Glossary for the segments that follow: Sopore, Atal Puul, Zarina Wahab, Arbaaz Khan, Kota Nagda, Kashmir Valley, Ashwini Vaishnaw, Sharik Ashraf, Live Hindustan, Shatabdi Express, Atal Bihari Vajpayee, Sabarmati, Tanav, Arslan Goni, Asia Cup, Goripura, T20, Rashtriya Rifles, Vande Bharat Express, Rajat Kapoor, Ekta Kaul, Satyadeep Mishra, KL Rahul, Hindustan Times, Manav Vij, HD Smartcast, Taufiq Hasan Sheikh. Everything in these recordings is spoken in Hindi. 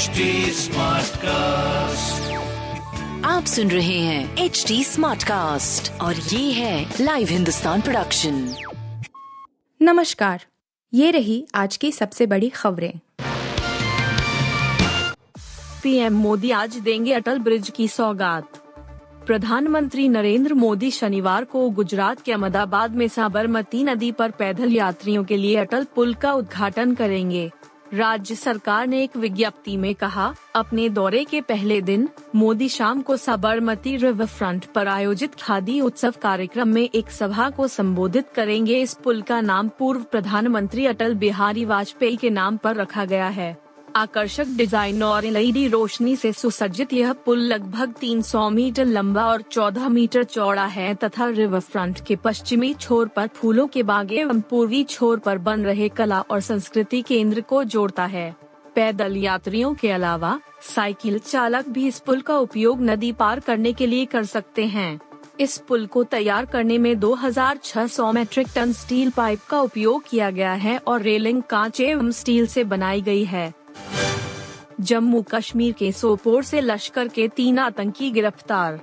HD Smartcast। आप सुन रहे हैं HD Smartcast और ये है लाइव हिंदुस्तान प्रोडक्शन। नमस्कार, ये रही आज की सबसे बड़ी खबरें। पीएम मोदी आज देंगे अटल ब्रिज की सौगात। प्रधानमंत्री नरेंद्र मोदी शनिवार को गुजरात के अहमदाबाद में साबरमती नदी पर पैदल यात्रियों के लिए अटल पुल का उद्घाटन करेंगे। राज्य सरकार ने एक विज्ञप्ति में कहा, अपने दौरे के पहले दिन मोदी शाम को साबरमती रिवर फ्रंट पर आयोजित खादी उत्सव कार्यक्रम में एक सभा को संबोधित करेंगे। इस पुल का नाम पूर्व प्रधानमंत्री अटल बिहारी वाजपेयी के नाम पर रखा गया है। आकर्षक डिजाइन और एलईडी रोशनी से सुसज्जित यह पुल लगभग 300 मीटर लंबा और 14 मीटर चौड़ा है तथा रिवर फ्रंट के पश्चिमी छोर पर फूलों के बाग एवं पूर्वी छोर पर बन रहे कला और संस्कृति केंद्र को जोड़ता है। पैदल यात्रियों के अलावा साइकिल चालक भी इस पुल का उपयोग नदी पार करने के लिए कर सकते हैं। इस पुल को तैयार करने में 2600 मीट्रिक टन स्टील पाइप का उपयोग किया गया है और रेलिंग कांच एवं स्टील से बनाई गयी है। जम्मू कश्मीर के सोपोर से लश्कर के 3 आतंकी गिरफ्तार।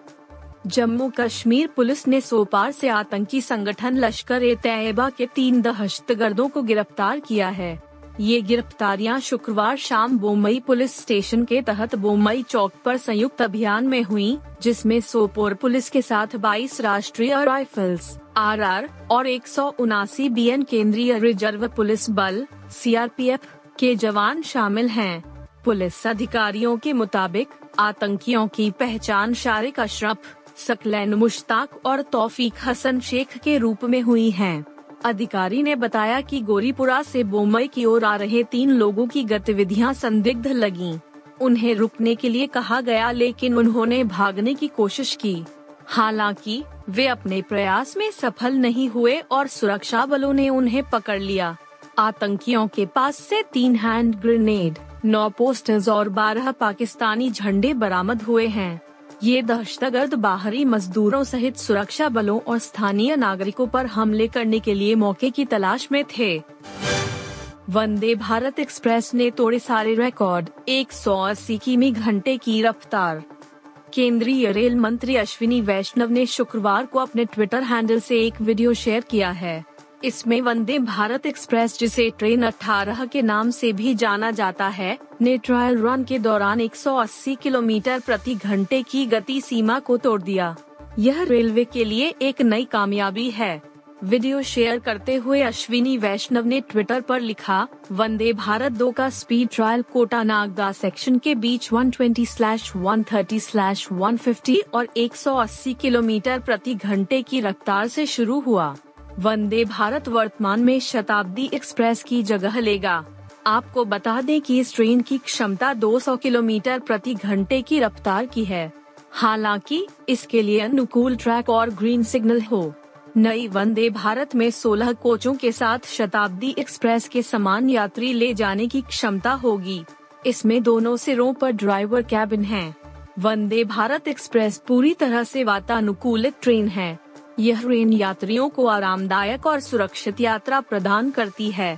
जम्मू कश्मीर पुलिस ने सोपार से आतंकी संगठन लश्कर-ए-तैयबा के 3 दहशतगर्दों को गिरफ्तार किया है। ये गिरफ्तारियां शुक्रवार शाम बोमई पुलिस स्टेशन के तहत बोमई चौक पर संयुक्त अभियान में हुई, जिसमें सोपोर पुलिस के साथ 22 राष्ट्रीय राइफल्स (RR) और 179 BN केंद्रीय रिजर्व पुलिस बल (CRPF) के जवान शामिल हैं। पुलिस अधिकारियों के मुताबिक आतंकियों की पहचान शारिक अशरफ, सकलैन मुश्ताक और तौफीक हसन शेख के रूप में हुई है। अधिकारी ने बताया कि गोरीपुरा से बोमई की ओर आ रहे 3 लोगों की गतिविधियां संदिग्ध लगीं। उन्हें रुकने के लिए कहा गया, लेकिन उन्होंने भागने की कोशिश की। हालांकि वे अपने प्रयास में सफल नहीं हुए और सुरक्षा बलों ने उन्हें पकड़ लिया। आतंकियों के पास से 3 हैंड ग्रेनेड, 9 पोस्टर्स और 12 पाकिस्तानी झंडे बरामद हुए हैं। ये दहशतगर्द बाहरी मजदूरों सहित सुरक्षा बलों और स्थानीय नागरिकों पर हमले करने के लिए मौके की तलाश में थे। वंदे भारत एक्सप्रेस ने तोड़े सारे रिकॉर्ड, 180 किमी घंटे की रफ्तार। केंद्रीय रेल मंत्री अश्विनी वैष्णव ने शुक्रवार को अपने ट्विटर हैंडल से एक वीडियो शेयर किया है। इसमें वंदे भारत एक्सप्रेस, जिसे ट्रेन 18 के नाम से भी जाना जाता है, ने ट्रायल रन के दौरान 180 किलोमीटर प्रति घंटे की गति सीमा को तोड़ दिया। यह रेलवे के लिए एक नई कामयाबी है। वीडियो शेयर करते हुए अश्विनी वैष्णव ने ट्विटर पर लिखा, वंदे भारत 2 का speed trial Kota Nagda section के बीच 120/130/150 और 180 किलोमीटर प्रति घंटे की रफ्तार से शुरू हुआ। वंदे भारत वर्तमान में शताब्दी एक्सप्रेस की जगह लेगा। आपको बता दें कि इस ट्रेन की क्षमता 200 किलोमीटर प्रति घंटे की रफ्तार की है। हालांकि इसके लिए अनुकूल ट्रैक और ग्रीन सिग्नल हो। नई वंदे भारत में 16 कोचों के साथ शताब्दी एक्सप्रेस के समान यात्री ले जाने की क्षमता होगी। इसमें दोनों सिरों पर ड्राइवर कैबिन है। वंदे भारत एक्सप्रेस पूरी तरह से वातानुकूलित ट्रेन है। यह ट्रेन यात्रियों को आरामदायक और सुरक्षित यात्रा प्रदान करती है।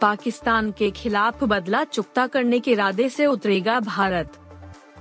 पाकिस्तान के खिलाफ बदला चुकता करने के इरादे से उतरेगा भारत।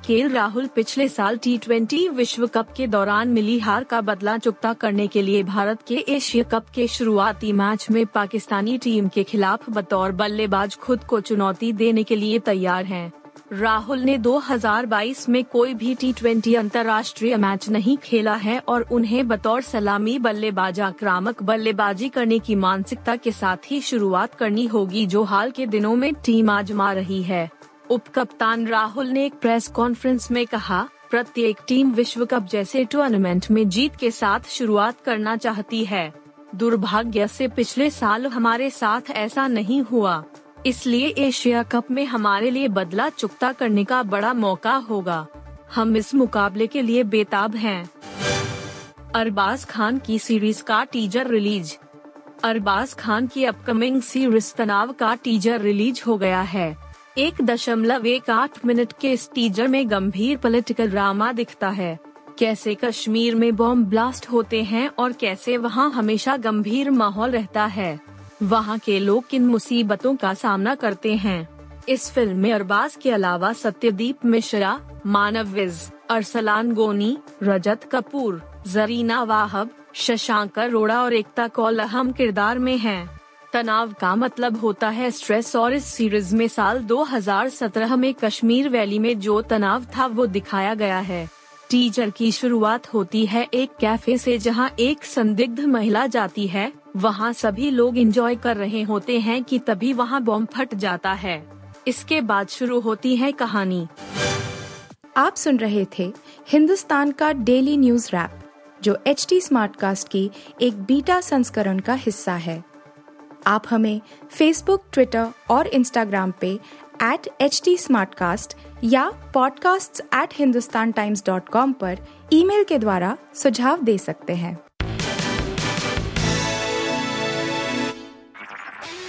केएल राहुल पिछले साल T20 विश्व कप के दौरान मिली हार का बदला चुकता करने के लिए भारत के एशिया कप के शुरुआती मैच में पाकिस्तानी टीम के खिलाफ बतौर बल्लेबाज खुद को चुनौती देने के लिए तैयार हैं। राहुल ने 2022 में कोई भी T20 अंतर्राष्ट्रीय मैच नहीं खेला है और उन्हें बतौर सलामी बल्लेबाज आक्रामक बल्लेबाजी करने की मानसिकता के साथ ही शुरुआत करनी होगी, जो हाल के दिनों में टीम आजमा रही है। उपकप्तान राहुल ने एक प्रेस कॉन्फ्रेंस में कहा, प्रत्येक टीम विश्व कप जैसे टूर्नामेंट में जीत के साथ शुरुआत करना चाहती है। दुर्भाग्य से पिछले साल हमारे साथ ऐसा नहीं हुआ, इसलिए एशिया कप में हमारे लिए बदला चुकता करने का बड़ा मौका होगा। हम इस मुकाबले के लिए बेताब हैं। अरबाज खान की सीरीज का टीजर रिलीज। अरबाज खान की अपकमिंग सीरीज तनाव का टीजर रिलीज हो गया है। 1.18 मिनट के इस टीजर में गंभीर पॉलिटिकल ड्रामा दिखता है। कैसे कश्मीर में बॉम्ब ब्लास्ट होते हैं और कैसे वहाँ हमेशा गंभीर माहौल रहता है। वहाँ के लोग किन मुसीबतों का सामना करते हैं। इस फिल्म में अरबाज के अलावा सत्यदीप मिश्रा, मानव विज, अरसलान गोनी, रजत कपूर, जरीना वाहब, शशांक रोड और एकता कौल अहम किरदार में हैं। तनाव का मतलब होता है स्ट्रेस और इस सीरीज में साल 2017 में कश्मीर वैली में जो तनाव था वो दिखाया गया है। टीजर की शुरुआत होती है एक कैफे से जहां एक संदिग्ध महिला जाती है, वहां सभी लोग एंजॉय कर रहे होते हैं कि तभी वहां बॉम्ब फट जाता है। इसके बाद शुरू होती है कहानी। आप सुन रहे थे हिंदुस्तान का डेली न्यूज रैप, जो HD स्मार्टकास्ट की एक बीटा संस्करण का हिस्सा है। आप हमें फेसबुक, ट्विटर और इंस्टाग्राम पे @HT Smartcast या podcasts@hindustantimes.com पर ईमेल के द्वारा सुझाव दे सकते हैं।